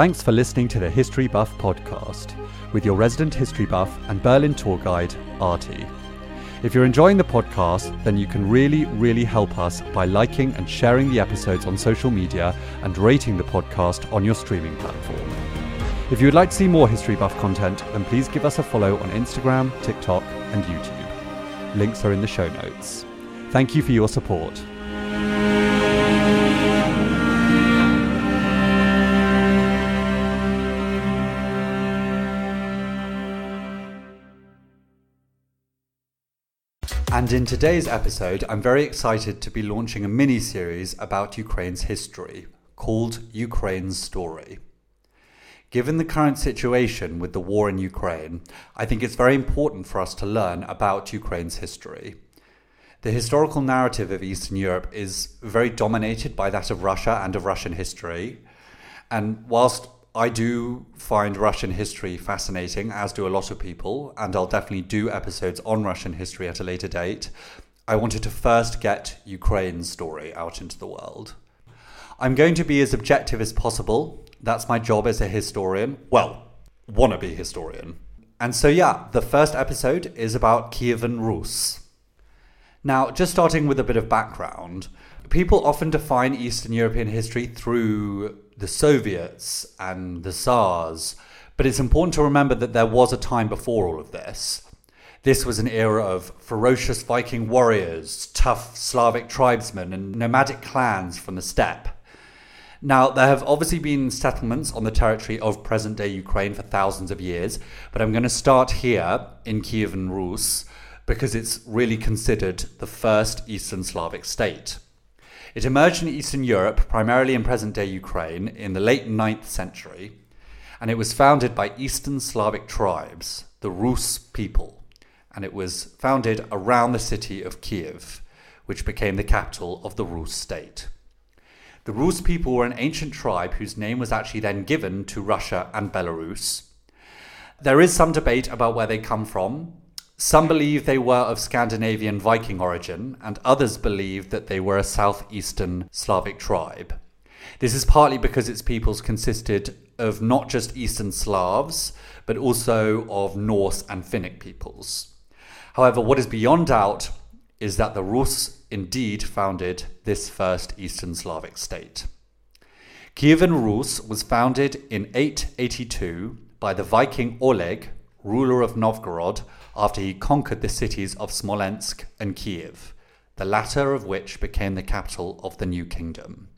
Thanks for listening to the History Buff podcast with your resident history buff and Berlin tour guide, Artie. If you're enjoying the podcast, then you can really help us by liking and sharing the episodes on social media and rating the podcast on your streaming platform. If you would like to see more History Buff content, then please give us a follow on Instagram, TikTok, and YouTube. Links are in the show notes. Thank you for your support. And in today's episode, I'm very excited to be launching a mini-series about Ukraine's history, called Ukraine's Story. Given the current situation with the war in Ukraine, I think it's very important for us to learn about Ukraine's history. The historical narrative of Eastern Europe is very dominated by that of Russia and of Russian history. And whilst I do find Russian history fascinating, as do a lot of people, and I'll definitely do episodes on Russian history at a later date, I wanted to first get Ukraine's story out into the world. I'm going to be as objective as possible. That's my job as a historian. Well, wannabe historian. And so yeah, the first episode is about Kyivan Rus. Now, just starting with a bit of background, people often define Eastern European history through the Soviets and the Tsars, but it's important to remember that there was a time before all of this. This was an era of ferocious Viking warriors, tough Slavic tribesmen, and nomadic clans from the steppe. Now, there have obviously been settlements on the territory of present-day Ukraine for thousands of years, but I'm going to start here in Kyivan Rus because it's really considered the first Eastern Slavic state. It emerged in Eastern Europe, primarily in present-day Ukraine, in the late 9th century, and it was founded by Eastern Slavic tribes, the Rus people, and it was founded around the city of Kyiv, which became the capital of the Rus state. The Rus people were an ancient tribe whose name was actually then given to Russia and Belarus. There is some debate about where they come from. Some believe they were of Scandinavian Viking origin, and others believe that they were a southeastern Slavic tribe. This is partly because its peoples consisted of not just Eastern Slavs, but also of Norse and Finnic peoples. However, what is beyond doubt is that the Rus indeed founded this first Eastern Slavic state. Kyivan Rus was founded in 882 by the Viking Oleg, ruler of Novgorod, after he conquered the cities of Smolensk and Kyiv, the latter of which became the capital of the new kingdom.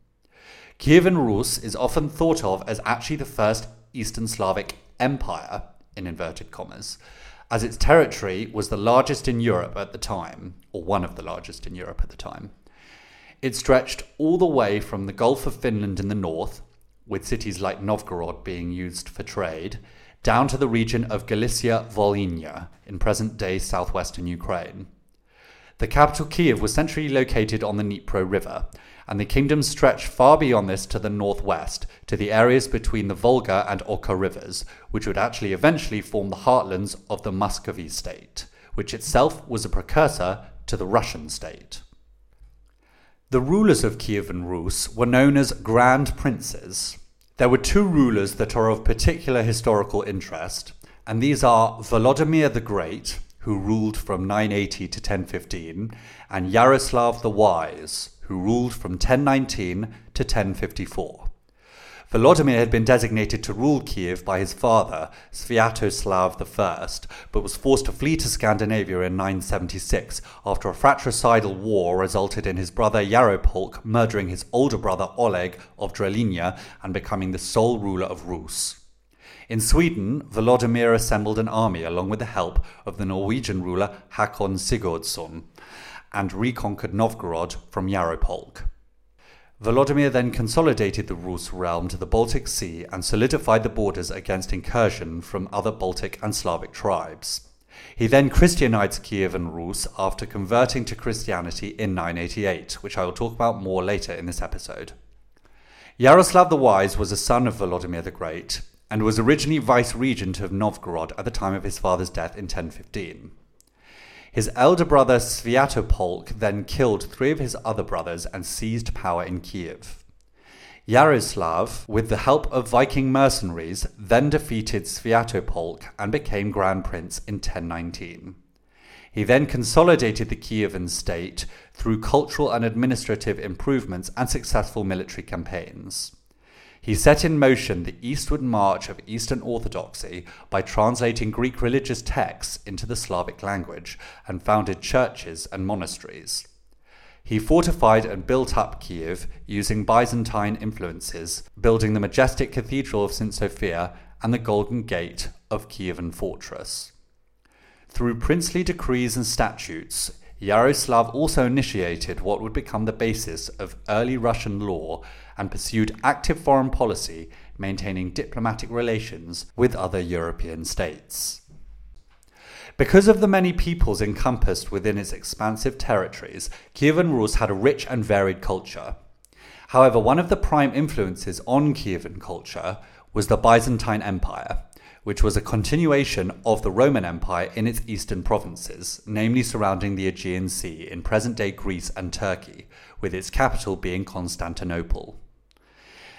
Kyivan Rus is often thought of as actually the first Eastern Slavic empire, in inverted commas, as its territory was the largest in Europe at the time, or one of the largest in Europe at the time. It stretched all the way from the Gulf of Finland in the north, with cities like Novgorod being used for trade, down to the region of Galicia-Volhynia in present-day southwestern Ukraine. The capital Kyiv was centrally located on the Dnipro River, and the kingdom stretched far beyond this to the northwest, to the areas between the Volga and Oka rivers, which would actually eventually form the heartlands of the Muscovy state, which itself was a precursor to the Russian state. The rulers of Kyivan Rus were known as Grand Princes. There were two rulers that are of particular historical interest, and these are Volodymyr the Great, who ruled from 980 to 1015, and Yaroslav the Wise, who ruled from 1019 to 1054. Volodymyr had been designated to rule Kyiv by his father, Sviatoslav I, but was forced to flee to Scandinavia in 976 after a fratricidal war resulted in his brother Yaropolk murdering his older brother Oleg of Drelinia and becoming the sole ruler of Rus. In Sweden, Volodymyr assembled an army along with the help of the Norwegian ruler Hakon Sigurdsson and reconquered Novgorod from Yaropolk. Volodymyr then consolidated the Rus realm to the Baltic Sea and solidified the borders against incursion from other Baltic and Slavic tribes. He then Christianized Kyivan Rus after converting to Christianity in 988, which I will talk about more later in this episode. Yaroslav the Wise was a son of Volodymyr the Great and was originally vice-regent of Novgorod at the time of his father's death in 1015. His elder brother Sviatopolk then killed three of his other brothers and seized power in Kyiv. Yaroslav, with the help of Viking mercenaries, then defeated Sviatopolk and became Grand Prince in 1019. He then consolidated the Kievan state through cultural and administrative improvements and successful military campaigns. He set in motion the eastward march of Eastern Orthodoxy by translating Greek religious texts into the Slavic language and founded churches and monasteries. He fortified and built up Kyiv using Byzantine influences, building the majestic Cathedral of St. Sophia and the Golden Gate of Kyivan Fortress. Through princely decrees and statutes, Yaroslav also initiated what would become the basis of early Russian law and pursued active foreign policy, maintaining diplomatic relations with other European states. Because of the many peoples encompassed within its expansive territories, Kyivan Rus had a rich and varied culture. However, one of the prime influences on Kyivan culture was the Byzantine Empire, which was a continuation of the Roman Empire in its eastern provinces, namely surrounding the Aegean Sea in present-day Greece and Turkey, with its capital being Constantinople.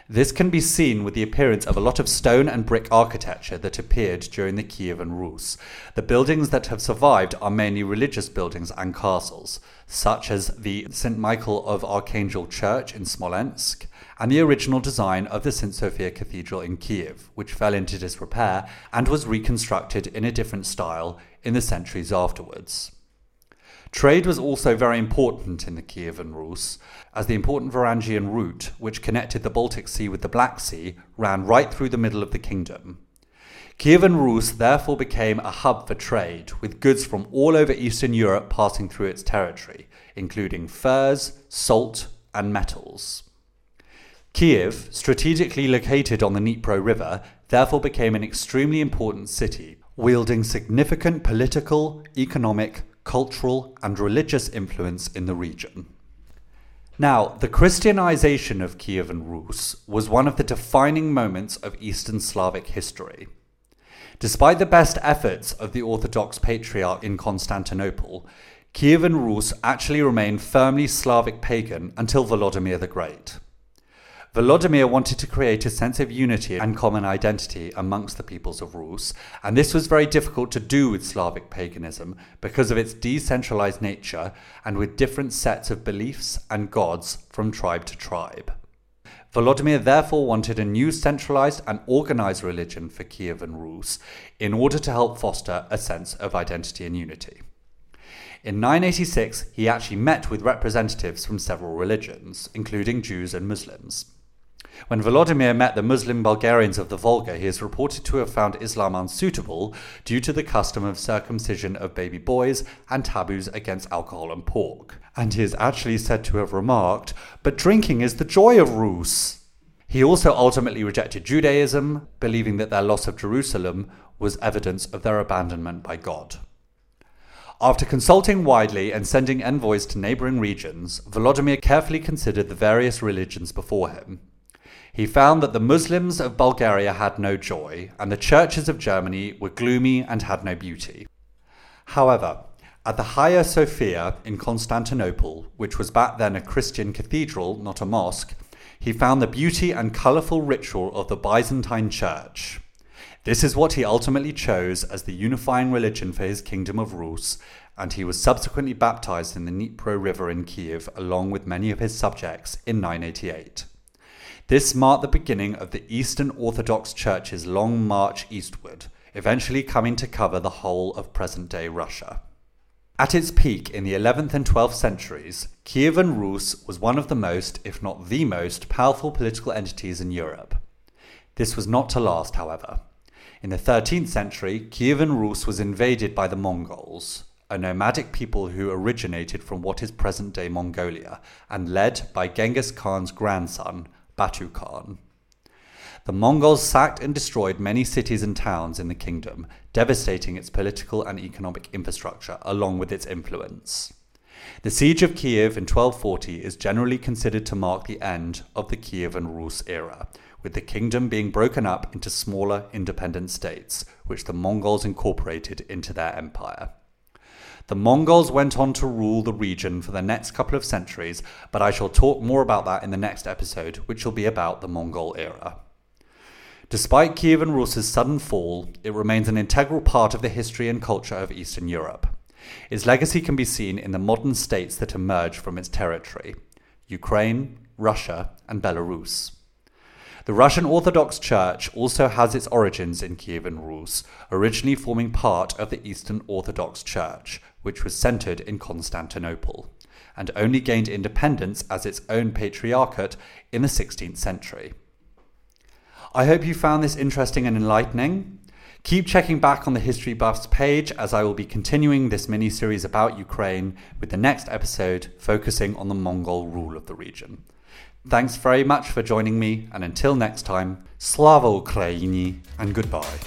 This can be seen with the appearance of a lot of stone and brick architecture that appeared during the Kyivan Rus. The buildings that have survived are mainly religious buildings and castles, such as the St. Michael of Archangel Church in Smolensk, and the original design of the St. Sophia Cathedral in Kyiv, which fell into disrepair and was reconstructed in a different style in the centuries afterwards. Trade was also very important in the Kyivan Rus, as the important Varangian route, which connected the Baltic Sea with the Black Sea, ran right through the middle of the kingdom. Kyivan Rus therefore became a hub for trade, with goods from all over Eastern Europe passing through its territory, including furs, salt, and metals. Kyiv, strategically located on the Dnipro River, therefore became an extremely important city, wielding significant political, economic, cultural, and religious influence in the region. Now, the Christianization of Kyivan Rus was one of the defining moments of Eastern Slavic history. Despite the best efforts of the Orthodox Patriarch in Constantinople, Kyivan Rus actually remained firmly Slavic pagan until Volodymyr the Great. Volodymyr wanted to create a sense of unity and common identity amongst the peoples of Rus, and this was very difficult to do with Slavic paganism because of its decentralized nature and with different sets of beliefs and gods from tribe to tribe. Volodymyr therefore wanted a new centralized and organized religion for Kyivan Rus in order to help foster a sense of identity and unity. In 986, he actually met with representatives from several religions, including Jews and Muslims. When Volodymyr met the Muslim Bulgarians of the Volga, he is reported to have found Islam unsuitable due to the custom of circumcision of baby boys and taboos against alcohol and pork. And he is actually said to have remarked, "But drinking is the joy of Rus." He also ultimately rejected Judaism, believing that their loss of Jerusalem was evidence of their abandonment by God. After consulting widely and sending envoys to neighbouring regions, Volodymyr carefully considered the various religions before him. He found that the Muslims of Bulgaria had no joy, and the churches of Germany were gloomy and had no beauty. However, at the Hagia Sophia in Constantinople, which was back then a Christian cathedral, not a mosque, he found the beauty and colourful ritual of the Byzantine Church. This is what he ultimately chose as the unifying religion for his kingdom of Rus, and he was subsequently baptized in the Dnipro River in Kyiv along with many of his subjects in 988. This marked the beginning of the Eastern Orthodox Church's long march eastward, eventually coming to cover the whole of present-day Russia. At its peak in the 11th and 12th centuries, Kyivan Rus was one of the most, if not the most, powerful political entities in Europe. This was not to last, however. In the 13th century, Kyivan Rus was invaded by the Mongols, a nomadic people who originated from what is present-day Mongolia, and led by Genghis Khan's grandson, Batu Khan. The Mongols sacked and destroyed many cities and towns in the kingdom, devastating its political and economic infrastructure along with its influence. The siege of Kyiv in 1240 is generally considered to mark the end of the Kyivan Rus era, with the kingdom being broken up into smaller independent states, which the Mongols incorporated into their empire. The Mongols went on to rule the region for the next couple of centuries, but I shall talk more about that in the next episode, which will be about the Mongol era. Despite Kyivan Rus's sudden fall, it remains an integral part of the history and culture of Eastern Europe. Its legacy can be seen in the modern states that emerge from its territory: Ukraine, Russia, and Belarus. The Russian Orthodox Church also has its origins in Kyivan Rus, originally forming part of the Eastern Orthodox Church, which was centered in Constantinople, and only gained independence as its own patriarchate in the 16th century. I hope you found this interesting and enlightening. Keep checking back on the History Buffs page, as I will be continuing this mini-series about Ukraine, with the next episode focusing on the Mongol rule of the region. Thanks very much for joining me, and until next time, Slava Ukraini, and goodbye.